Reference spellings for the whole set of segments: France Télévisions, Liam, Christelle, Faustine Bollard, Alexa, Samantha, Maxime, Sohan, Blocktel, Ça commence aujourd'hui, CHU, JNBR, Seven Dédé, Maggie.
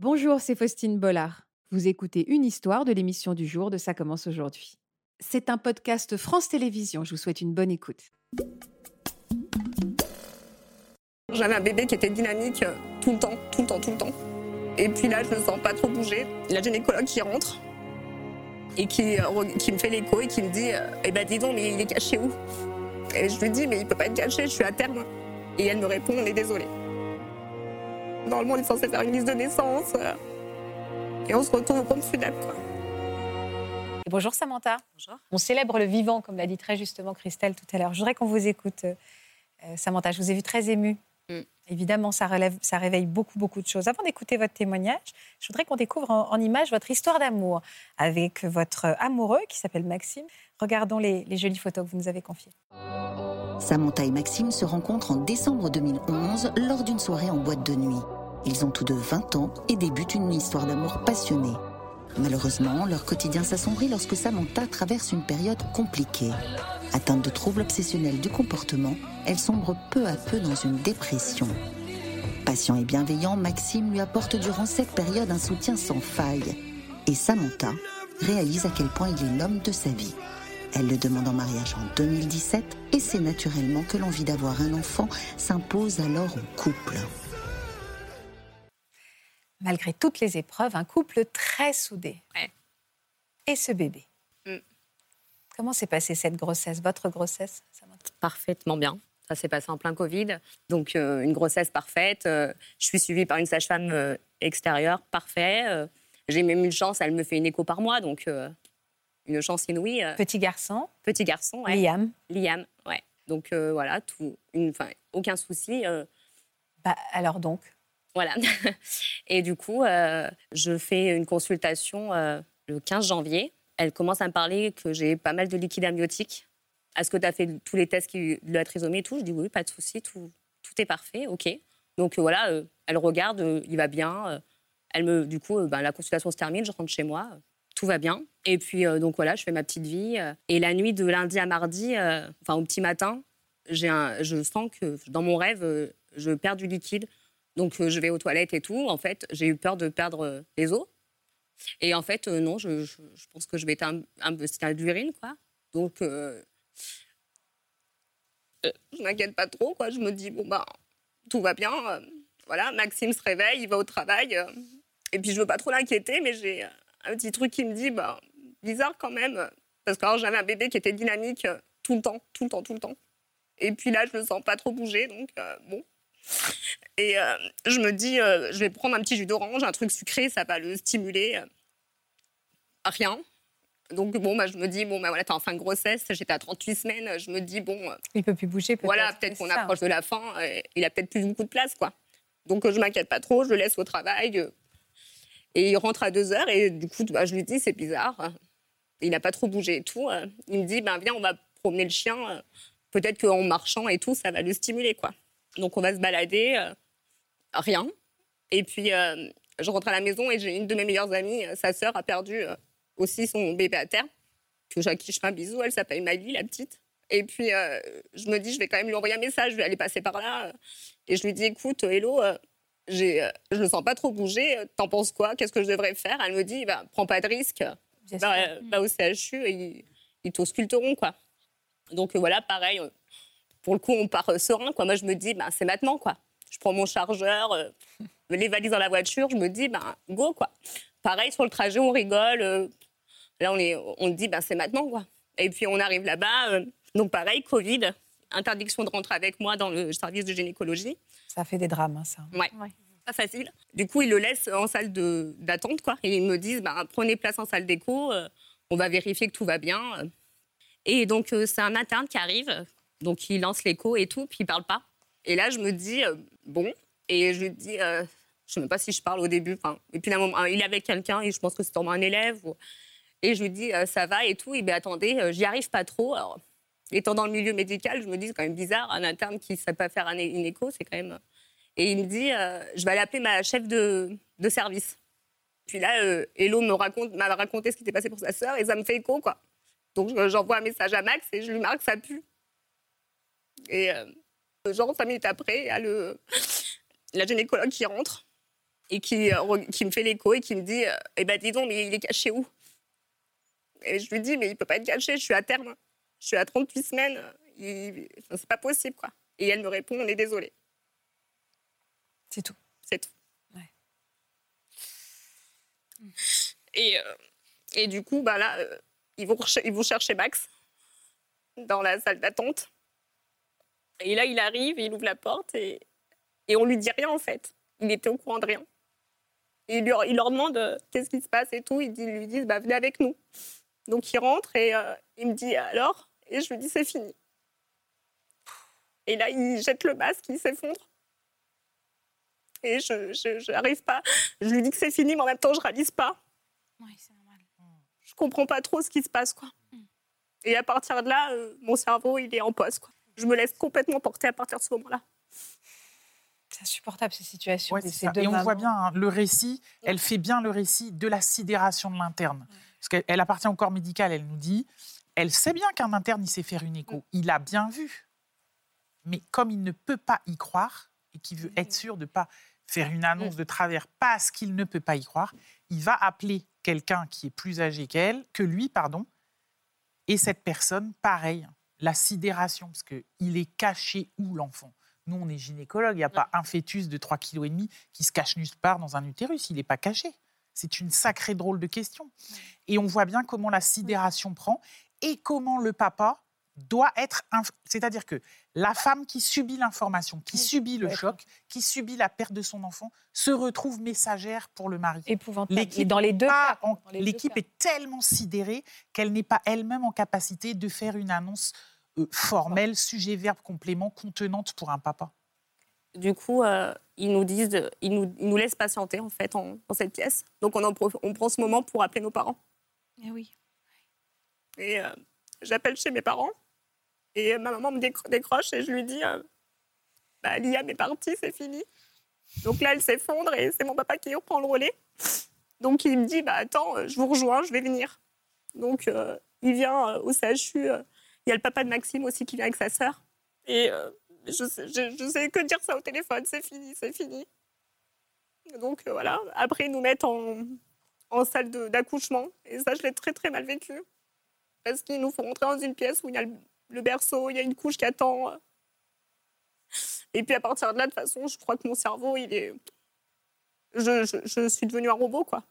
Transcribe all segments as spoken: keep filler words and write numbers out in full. Bonjour, c'est Faustine Bollard. Vous écoutez une histoire de l'émission du jour de Ça commence aujourd'hui. C'est un podcast France Télévisions. Je vous souhaite une bonne écoute. J'avais un bébé qui était dynamique tout le temps, tout le temps, tout le temps. Et puis là, je ne me sens pas trop bouger. La gynécologue qui rentre et qui, qui me fait l'écho et qui me dit « Eh ben dis donc, mais il est caché où ?» Et je lui dis « Mais il ne peut pas être caché, je suis à terme. » Et elle me répond « On est désolé. » Normalement, on est censé faire une liste de naissance. Et on se retrouve au compte funèbre. Bonjour Samantha. Bonjour. On célèbre le vivant, comme l'a dit très justement Christelle tout à l'heure. Je voudrais qu'on vous écoute. Euh, Samantha, je vous ai vue très émue. Mm. Évidemment, ça, relève, ça réveille beaucoup, beaucoup de choses. Avant d'écouter votre témoignage, je voudrais qu'on découvre en, en images votre histoire d'amour avec votre amoureux qui s'appelle Maxime. Regardons les, les jolies photos que vous nous avez confiées. Samantha et Maxime se rencontrent en décembre deux mille onze lors d'une soirée en boîte de nuit. Ils ont tous deux vingt ans et débutent une histoire d'amour passionnée. Malheureusement, leur quotidien s'assombrit lorsque Samantha traverse une période compliquée. Atteinte de troubles obsessionnels du comportement, elle sombre peu à peu dans une dépression. Patient et bienveillant, Maxime lui apporte durant cette période un soutien sans faille. Et Samantha réalise à quel point il est l'homme de sa vie. Elle le demande en mariage en deux mille dix-sept et c'est naturellement que l'envie d'avoir un enfant s'impose alors au couple. Malgré toutes les épreuves, un couple très soudé. Ouais. Et ce bébé. Mm. Comment s'est passée cette grossesse, votre grossesse, Samantha ? Parfaitement bien. Ça s'est passé en plein Covid. Donc, euh, une grossesse parfaite. Euh, je suis suivie par une sage-femme euh, extérieure, parfait. Euh, j'ai même une chance, elle me fait une écho par mois. Donc, euh, une chance inouïe. Euh. Petit garçon. Petit garçon, oui. Liam. Liam, oui. Donc, euh, voilà, tout, une, aucun souci. Euh. Bah, alors donc voilà. Et du coup, euh, je fais une consultation euh, le quinze janvier. Elle commence à me parler que j'ai pas mal de liquide amniotique. Est-ce que tu as fait tous les tests qui, de la trisomie et tout ? Je dis oui, pas de souci, tout, tout est parfait, OK. Donc euh, voilà, euh, elle regarde, euh, il va bien. Euh, elle me, du coup, euh, ben, la consultation se termine, je rentre chez moi, euh, tout va bien. Et puis, euh, donc voilà, je fais ma petite vie. Euh, et la nuit de lundi à mardi, euh, enfin au petit matin, j'ai un, je sens que dans mon rêve, euh, je perds du liquide. Donc, euh, je vais aux toilettes et tout. En fait, j'ai eu peur de perdre euh, les os. Et en fait, euh, non, je, je, je pense que je vais être un, un peu... C'était de l'urine, quoi. Donc, euh, euh, je m'inquiète pas trop, quoi. Je me dis, bon, bah, tout va bien. Euh, voilà, Maxime se réveille, il va au travail. Euh, et puis, je veux pas trop l'inquiéter, mais j'ai un petit truc qui me dit, bah, bizarre quand même. Parce que alors, j'avais un bébé qui était dynamique euh, tout le temps, tout le temps, tout le temps. Et puis là, je le sens pas trop bouger, donc euh, bon... Et euh, je me dis, euh, je vais prendre un petit jus d'orange, un truc sucré, ça va le stimuler. Euh, rien. Donc bon, bah, je me dis, bon, bah, voilà, t'es en fin de grossesse, j'étais à trente-huit semaines, je me dis, bon... Euh, il peut plus bouger, peut-être. Voilà, peut-être qu'on ça. Approche de la fin, euh, il a peut-être plus beaucoup de place, quoi. Donc euh, je m'inquiète pas trop, je le laisse au travail. Euh, et il rentre à deux heures, et du coup, bah, je lui dis, c'est bizarre, euh, il n'a pas trop bougé et tout. Euh, il me dit, ben bah, viens, on va promener le chien, euh, peut-être qu'en marchant et tout, ça va le stimuler, quoi. Donc, on va se balader, euh, rien. Et puis, euh, je rentre à la maison et j'ai une de mes meilleures amies, euh, sa sœur, a perdu euh, aussi son bébé à terre. Que je fais un bisou, elle s'appelle Maggie, la petite. Et puis, euh, je me dis, je vais quand même lui envoyer un message, je vais aller passer par là. Euh, et je lui dis, écoute, hello, euh, j'ai, euh, je ne le sens pas trop bouger, t'en penses quoi ? Qu'est-ce que je devrais faire ? Elle me dit, bah, prends pas de risque, bah, euh, bah, au C H U, et ils, ils t'ausculteront, quoi. Donc, euh, voilà, pareil... Euh, Pour le coup, on part euh, serein, quoi. Moi, je me dis, ben, c'est maintenant, quoi. Je prends mon chargeur, euh, les valises dans la voiture, je me dis, ben, go, quoi. Pareil, sur le trajet, on rigole. Euh, là, on est, on dit, ben, c'est maintenant, quoi. Et puis, on arrive là-bas. Euh, donc, pareil, Covid, interdiction de rentrer avec moi dans le service de gynécologie. Ça fait des drames, hein, ça. Ouais. ouais, pas facile. Du coup, ils le laissent en salle de, d'attente, quoi. Et ils me disent, ben, prenez place en salle d'écho, euh, on va vérifier que tout va bien. Euh. Et donc, euh, c'est un interne qui arrive... Donc, il lance l'écho et tout, puis il ne parle pas. Et là, je me dis, euh, bon. Et je lui dis, euh, je ne sais même pas si je parle au début. Et puis, d'un moment, il est avec quelqu'un, et je pense que c'est sûrement un élève. Ou... Et je lui dis, euh, ça va et tout. Et bien, attendez, euh, j'y arrive pas trop. Alors, étant dans le milieu médical, je me dis, c'est quand même bizarre. Un interne qui ne sait pas faire un é- une écho, c'est quand même... Et il me dit, euh, je vais aller appeler ma chef de, de service. Puis là, euh, Hello me raconte, m'a raconté ce qui s'était passé pour sa sœur, et ça me fait écho, quoi. Donc, j'envoie un message à Max, et je lui marque, ça pue. Et euh, genre, cinq minutes après, il y a le, la gynécologue qui rentre et qui, qui me fait l'écho et qui me dit « Eh ben dis donc, mais il est caché où ?» Et je lui dis « Mais il ne peut pas être caché, je suis à terme. Je suis à trente-huit semaines. Il... Enfin, c'est pas possible, quoi. » Et elle me répond « On est désolé. » C'est tout. C'est tout. Ouais. Et, euh, et du coup, ben là, euh, ils, vont recher- ils vont chercher Max dans la salle d'attente. Et là, il arrive, il ouvre la porte et, et on lui dit rien, en fait. Il était au courant de rien. Et il, lui, il leur demande euh, qu'est-ce qui se passe et tout. Ils lui, lui disent, bah, venez avec nous. Donc, il rentre et euh, il me dit, alors ? Et je lui dis, c'est fini. Et là, il jette le masque, il s'effondre. Et je n'arrive pas. Je lui dis que c'est fini, mais en même temps, je ne réalise pas. Oui, c'est normal. Je ne comprends pas trop ce qui se passe, quoi. Mm. Et à partir de là, euh, mon cerveau, il est en pause, quoi. Je me laisse complètement porter à partir de ce moment-là. C'est insupportable, ces situations. Ouais, c'est ces et on mamans. Voit bien, hein, le récit, elle fait bien le récit de la sidération de l'interne. Ouais. Parce qu'elle elle appartient au corps médical, elle nous dit, elle sait bien qu'un interne, il sait faire une écho. Ouais. Il a bien vu. Mais comme il ne peut pas y croire, et qu'il veut être sûr de ne pas faire une annonce de travers parce qu'il ne peut pas y croire, il va appeler quelqu'un qui est plus âgé qu'elle, que lui, pardon, et cette personne, pareil, la sidération, parce qu'il est caché où, l'enfant ? Nous, on est gynécologue, il n'y a pas un fœtus de trois virgule cinq kilos qui se cache nulle part dans un utérus, il n'est pas caché. C'est une sacrée drôle de question. Et on voit bien comment la sidération prend et comment le papa doit être... Inf... C'est-à-dire que la femme qui subit l'information, qui subit le choc, qui subit la perte de son enfant, se retrouve messagère pour le mari. Épouvantable. Et dans les deux cas. En... Dans les l'équipe deux cas. Est tellement sidérée qu'elle n'est pas elle-même en capacité de faire une annonce euh, formelle, sujet, verbe, complément, contenante pour un papa. Du coup, euh, ils nous disent, ils nous, ils nous laissent patienter en fait en, dans cette pièce. Donc on, en prof... on prend ce moment pour appeler nos parents. Et oui. Et euh, j'appelle chez mes parents. Et ma maman me décroche et je lui dis euh, « bah, Liam est parti, c'est fini ». Donc là, elle s'effondre et c'est mon papa qui reprend le relais. Donc il me dit bah, « attends, je vous rejoins, je vais venir ». Donc euh, il vient euh, au C H U, il euh, y a le papa de Maxime aussi qui vient avec sa sœur. Et euh, je, sais, je, je sais que dire ça au téléphone, c'est fini, c'est fini. Donc euh, voilà, après ils nous mettent en, en salle de, d'accouchement et ça, je l'ai très très mal vécu. Parce qu'ils nous font rentrer dans une pièce où il y a le... Le berceau, il y a une couche qui attend. Et puis à partir de là, de toute façon, je crois que mon cerveau, il est... Je, je, je suis devenue un robot, quoi.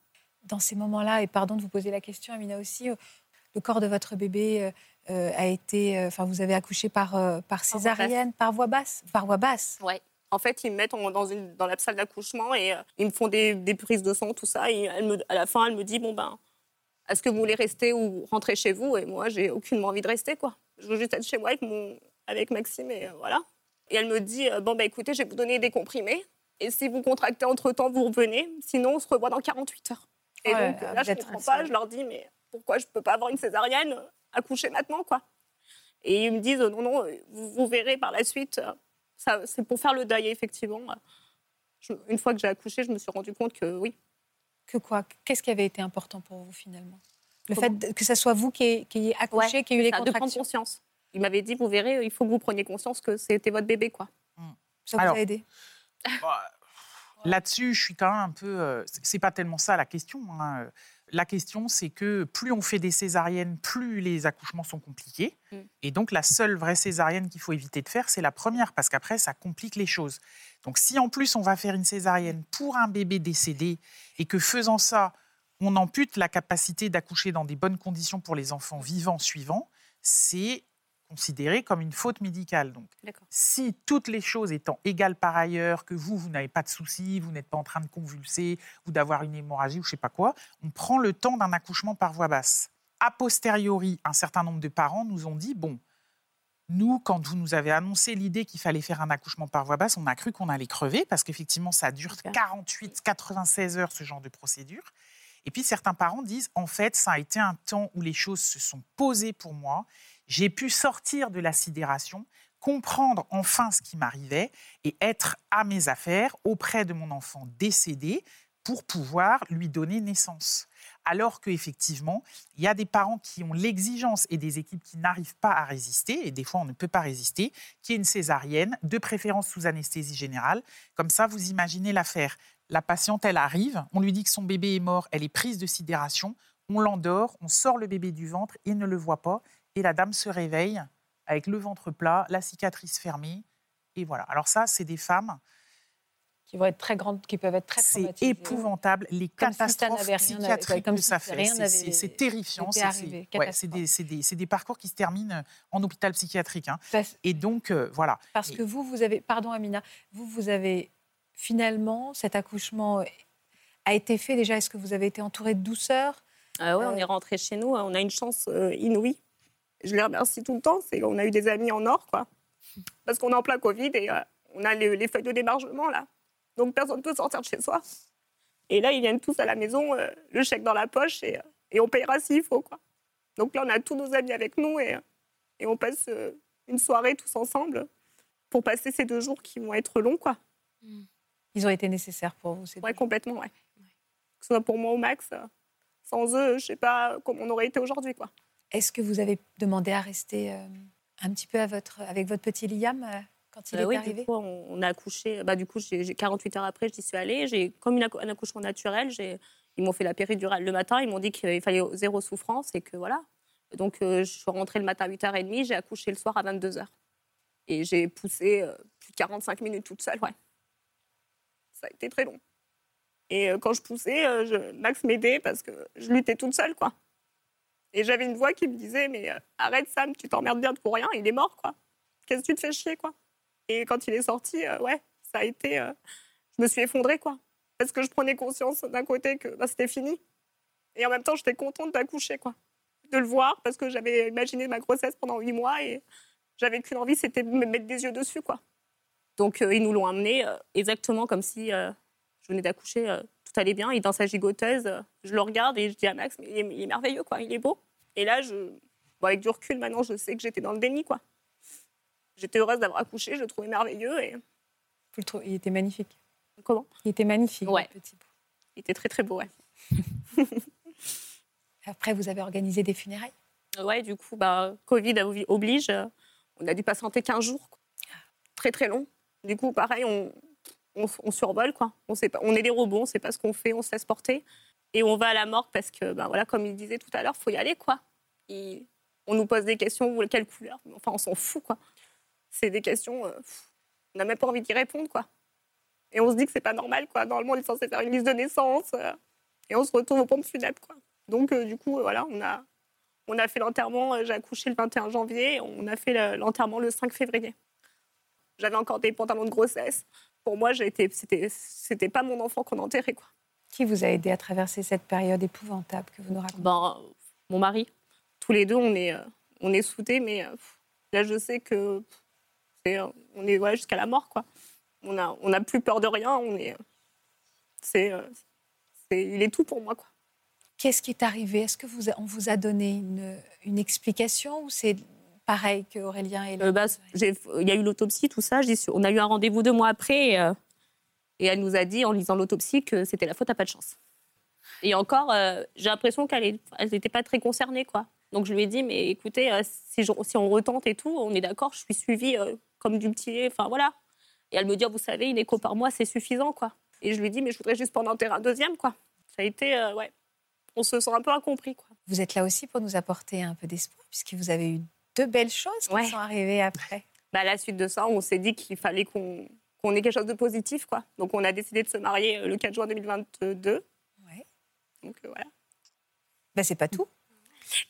Dans ces moments-là, et pardon de vous poser la question, Amina aussi, le corps de votre bébé euh, a été... Enfin, euh, vous avez accouché par, euh, par césarienne, par voie basse. Par voie basse. Oui. En fait, ils me mettent en, dans, une, dans la salle d'accouchement et euh, ils me font des, des prises de sang, tout ça. Et elle me, à la fin, elle me dit, bon ben, est-ce que vous voulez rester ou rentrer chez vous ? Et moi, j'ai aucunement envie de rester, quoi. Je veux juste être chez moi avec, mon, avec Maxime et euh, voilà. Et elle me dit, euh, bon bah écoutez, je vais vous donner des comprimés. Et si vous contractez entre-temps, vous revenez. Sinon, on se revoit dans quarante-huit heures. Et ouais, donc là, je ne comprends pas. Je leur dis, mais pourquoi je ne peux pas avoir une césarienne accoucher maintenant, quoi. Et ils me disent, non, non, vous, vous verrez par la suite. Ça, c'est pour faire le deuil, effectivement. Je, une fois que j'ai accouché, je me suis rendu compte que oui. Que quoi ? Qu'est-ce qui avait été important pour vous, finalement ? Le fait que ce soit vous qui ayez accouché, ouais, qui ayez eu les contractions. De prendre conscience. Il m'avait dit, vous verrez, il faut que vous preniez conscience que c'était votre bébé, quoi. Mmh. Ça vous Alors, a aidé bah, là-dessus, je suis quand même un peu... Euh, c'est pas tellement ça, la question. Hein. La question, c'est que plus on fait des césariennes, plus les accouchements sont compliqués. Mmh. Et donc, la seule vraie césarienne qu'il faut éviter de faire, c'est la première, parce qu'après, ça complique les choses. Donc, si en plus, on va faire une césarienne pour un bébé décédé, et que faisant ça... on ampute la capacité d'accoucher dans des bonnes conditions pour les enfants vivants suivants, c'est considéré comme une faute médicale. Donc, d'accord. Si toutes les choses étant égales par ailleurs, que vous, vous n'avez pas de soucis, vous n'êtes pas en train de convulser ou d'avoir une hémorragie ou je ne sais pas quoi, on prend le temps d'un accouchement par voie basse. A posteriori, un certain nombre de parents nous ont dit « bon, nous, quand vous nous avez annoncé l'idée qu'il fallait faire un accouchement par voie basse, on a cru qu'on allait crever parce qu'effectivement, ça dure quarante-huit, quatre-vingt-seize heures, ce genre de procédure. » Et puis, certains parents disent, en fait, ça a été un temps où les choses se sont posées pour moi. J'ai pu sortir de la sidération, comprendre enfin ce qui m'arrivait et être à mes affaires auprès de mon enfant décédé pour pouvoir lui donner naissance. Alors qu'effectivement, il y a des parents qui ont l'exigence et des équipes qui n'arrivent pas à résister, et des fois on ne peut pas résister, qui est une césarienne, de préférence sous anesthésie générale. Comme ça, vous imaginez l'affaire. La patiente, elle arrive, on lui dit que son bébé est mort, elle est prise de sidération, on l'endort, on sort le bébé du ventre, il ne le voit pas, et la dame se réveille avec le ventre plat, la cicatrice fermée, et voilà. Alors ça, c'est des femmes... Qui vont être très grandes, qui peuvent être très traumatisées. C'est épouvantable, les comme catastrophes si psychiatriques que si ça fait. C'est, c'est, c'est terrifiant. C'est, c'est, ouais, c'est, des, c'est, des, c'est des parcours qui se terminent en hôpital psychiatrique. Hein. Parce, Et donc, euh, voilà. Parce et, que vous, vous avez... Pardon, Amina. Vous, vous avez... Finalement, cet accouchement a été fait déjà. Est-ce que vous avez été entourée de douceur ? Ah ouais, euh... on est rentré chez nous. On a une chance inouïe. Je les remercie tout le temps. C'est, on a eu des amis en or, quoi. Parce qu'on est en plein Covid et euh, on a les, les feuilles de débarquement, là. Donc, personne ne peut sortir de chez soi. Et là, ils viennent tous à la maison, euh, le chèque dans la poche, et, et on paiera s'il faut. Quoi. Donc là, on a tous nos amis avec nous, et, et on passe euh, une soirée tous ensemble pour passer ces deux jours qui vont être longs. Quoi. Ils ont été nécessaires pour vous, c'est vrai ? Oui, complètement, oui. Ouais. Que ce soit pour moi ou Max, euh, sans eux, je ne sais pas comment on aurait été aujourd'hui. Quoi. Est-ce que vous avez demandé à rester euh, un petit peu à votre, avec votre petit Liam euh... Quand il est euh, oui, arrivé. Du coup, on a accouché. Bah, du coup, j'ai, j'ai quarante-huit heures après, j'y suis allée. J'ai, comme une, un accouchement naturel, j'ai, ils m'ont fait la péridurale le matin. Ils m'ont dit qu'il fallait zéro souffrance et que voilà. Donc, euh, je suis rentrée le matin à huit heures trente. J'ai accouché le soir à vingt-deux heures. Et j'ai poussé euh, plus de quarante-cinq minutes toute seule. Ouais. Ça a été très long. Et euh, quand je poussais, euh, je, Max m'aidait parce que je luttais toute seule. Quoi. Et j'avais une voix qui me disait « Mais euh, arrête, Sam, tu t'emmerdes bien pour rien. Il est mort. Quoi. Qu'est-ce que tu te fais chier quoi ?» Et quand il est sorti, euh, ouais, ça a été... Euh, je me suis effondrée, quoi. Parce que je prenais conscience d'un côté que bah, c'était fini. Et en même temps, j'étais contente d'accoucher, quoi. De le voir, parce que j'avais imaginé ma grossesse pendant huit mois et j'avais qu'une envie, c'était de me mettre des yeux dessus, quoi. Donc, euh, ils nous l'ont amené euh, exactement comme si euh, je venais d'accoucher, euh, tout allait bien. Et dans sa gigoteuse, euh, je le regarde et je dis à Max, mais il est, il est merveilleux, quoi, il est beau. Et là, je... bon, avec du recul, maintenant, je sais que j'étais dans le déni, quoi. J'étais heureuse d'avoir accouché, je le trouvais merveilleux. Et... Vous le trouvez, il était magnifique. Comment ? Il était magnifique. Ouais. Petit bout. Il était très, très beau, ouais. Après, vous avez organisé des funérailles ? Ouais, du coup, bah, Covid oblige. On a dû patienter quinze jours. Quoi. Très, très long. Du coup, pareil, on, on, on survole, quoi. On, sait pas, on est des robots, on ne sait pas ce qu'on fait, on se laisse porter. Et on va à la morgue parce que, bah, voilà, comme il disait tout à l'heure, il faut y aller, quoi. Et on nous pose des questions, quelle couleur ? Enfin, on s'en fout, quoi. C'est des questions, euh, pff, on n'a même pas envie d'y répondre, quoi. Et on se dit que c'est pas normal, quoi. Normalement, on est censé faire une liste de naissance, euh, et on se retrouve aux pompes funèbres, quoi. Donc, euh, du coup, euh, voilà, on a, on a fait l'enterrement, euh, j'ai accouché le vingt et un janvier, on a fait le, l'enterrement le cinq février. J'avais encore des pantalons de grossesse. Pour moi, j'ai été, c'était, c'était pas mon enfant qu'on enterrait, quoi. Qui vous a aidé à traverser cette période épouvantable que vous nous racontez ? Ben, euh, mon mari. Tous les deux, on est, euh, on est soudés, mais euh, pff, là, je sais que... Pff, C'est, on est ouais, jusqu'à la mort, quoi. On a, on a plus peur de rien. On est, c'est, c'est, il est tout pour moi, quoi. Qu'est-ce qui est arrivé ? Est-ce que vous, on vous a donné une, une explication ou c'est pareil que Aurélien et euh, bah, j'ai, il y a eu l'autopsie, tout ça. J'ai, on a eu un rendez-vous deux mois après et, euh, et elle nous a dit en lisant l'autopsie que c'était la faute à pas de chance. Et encore, euh, j'ai l'impression qu'elle n'était pas très concernée, quoi. Donc je lui ai dit mais écoutez, euh, si, je, si on retente et tout, on est d'accord, je suis suivie. Euh, comme du petit, enfin voilà. Et elle me dit, oh, vous savez, une écho par mois, c'est suffisant, quoi. Et je lui dis, mais je voudrais juste en enterrer un deuxième, quoi. Ça a été, euh, ouais, on se sent un peu incompris, quoi. Vous êtes là aussi pour nous apporter un peu d'espoir, puisque vous avez eu deux belles choses qui ouais. sont arrivées après. Bah, à la suite de ça, on s'est dit qu'il fallait qu'on, qu'on ait quelque chose de positif, quoi. Donc, on a décidé de se marier le quatre juin deux mille vingt-deux. Ouais. Donc, euh, voilà. Bah, c'est pas tout.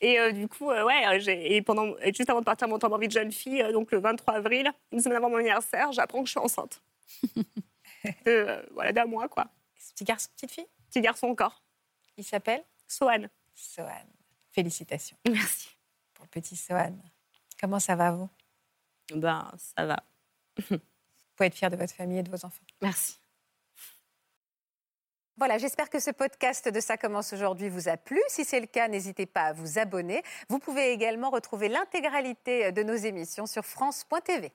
Et euh, du coup, euh, ouais, j'ai, et pendant, et juste avant de partir à mon temps d'envie de jeune fille, euh, donc le vingt-trois avril, une semaine avant mon anniversaire, j'apprends que je suis enceinte. de, euh, voilà, d'un mois, quoi. Petit garçon, petite fille ? Petit garçon encore. Il s'appelle ? Sohan. Sohan. Félicitations. Merci. Pour le petit Sohan. Comment ça va, vous ? Ben, ça va. Vous pouvez être fière de votre famille et de vos enfants. Merci. Voilà, j'espère que ce podcast de Ça commence aujourd'hui vous a plu. Si c'est le cas, n'hésitez pas à vous abonner. Vous pouvez également retrouver l'intégralité de nos émissions sur France point T V.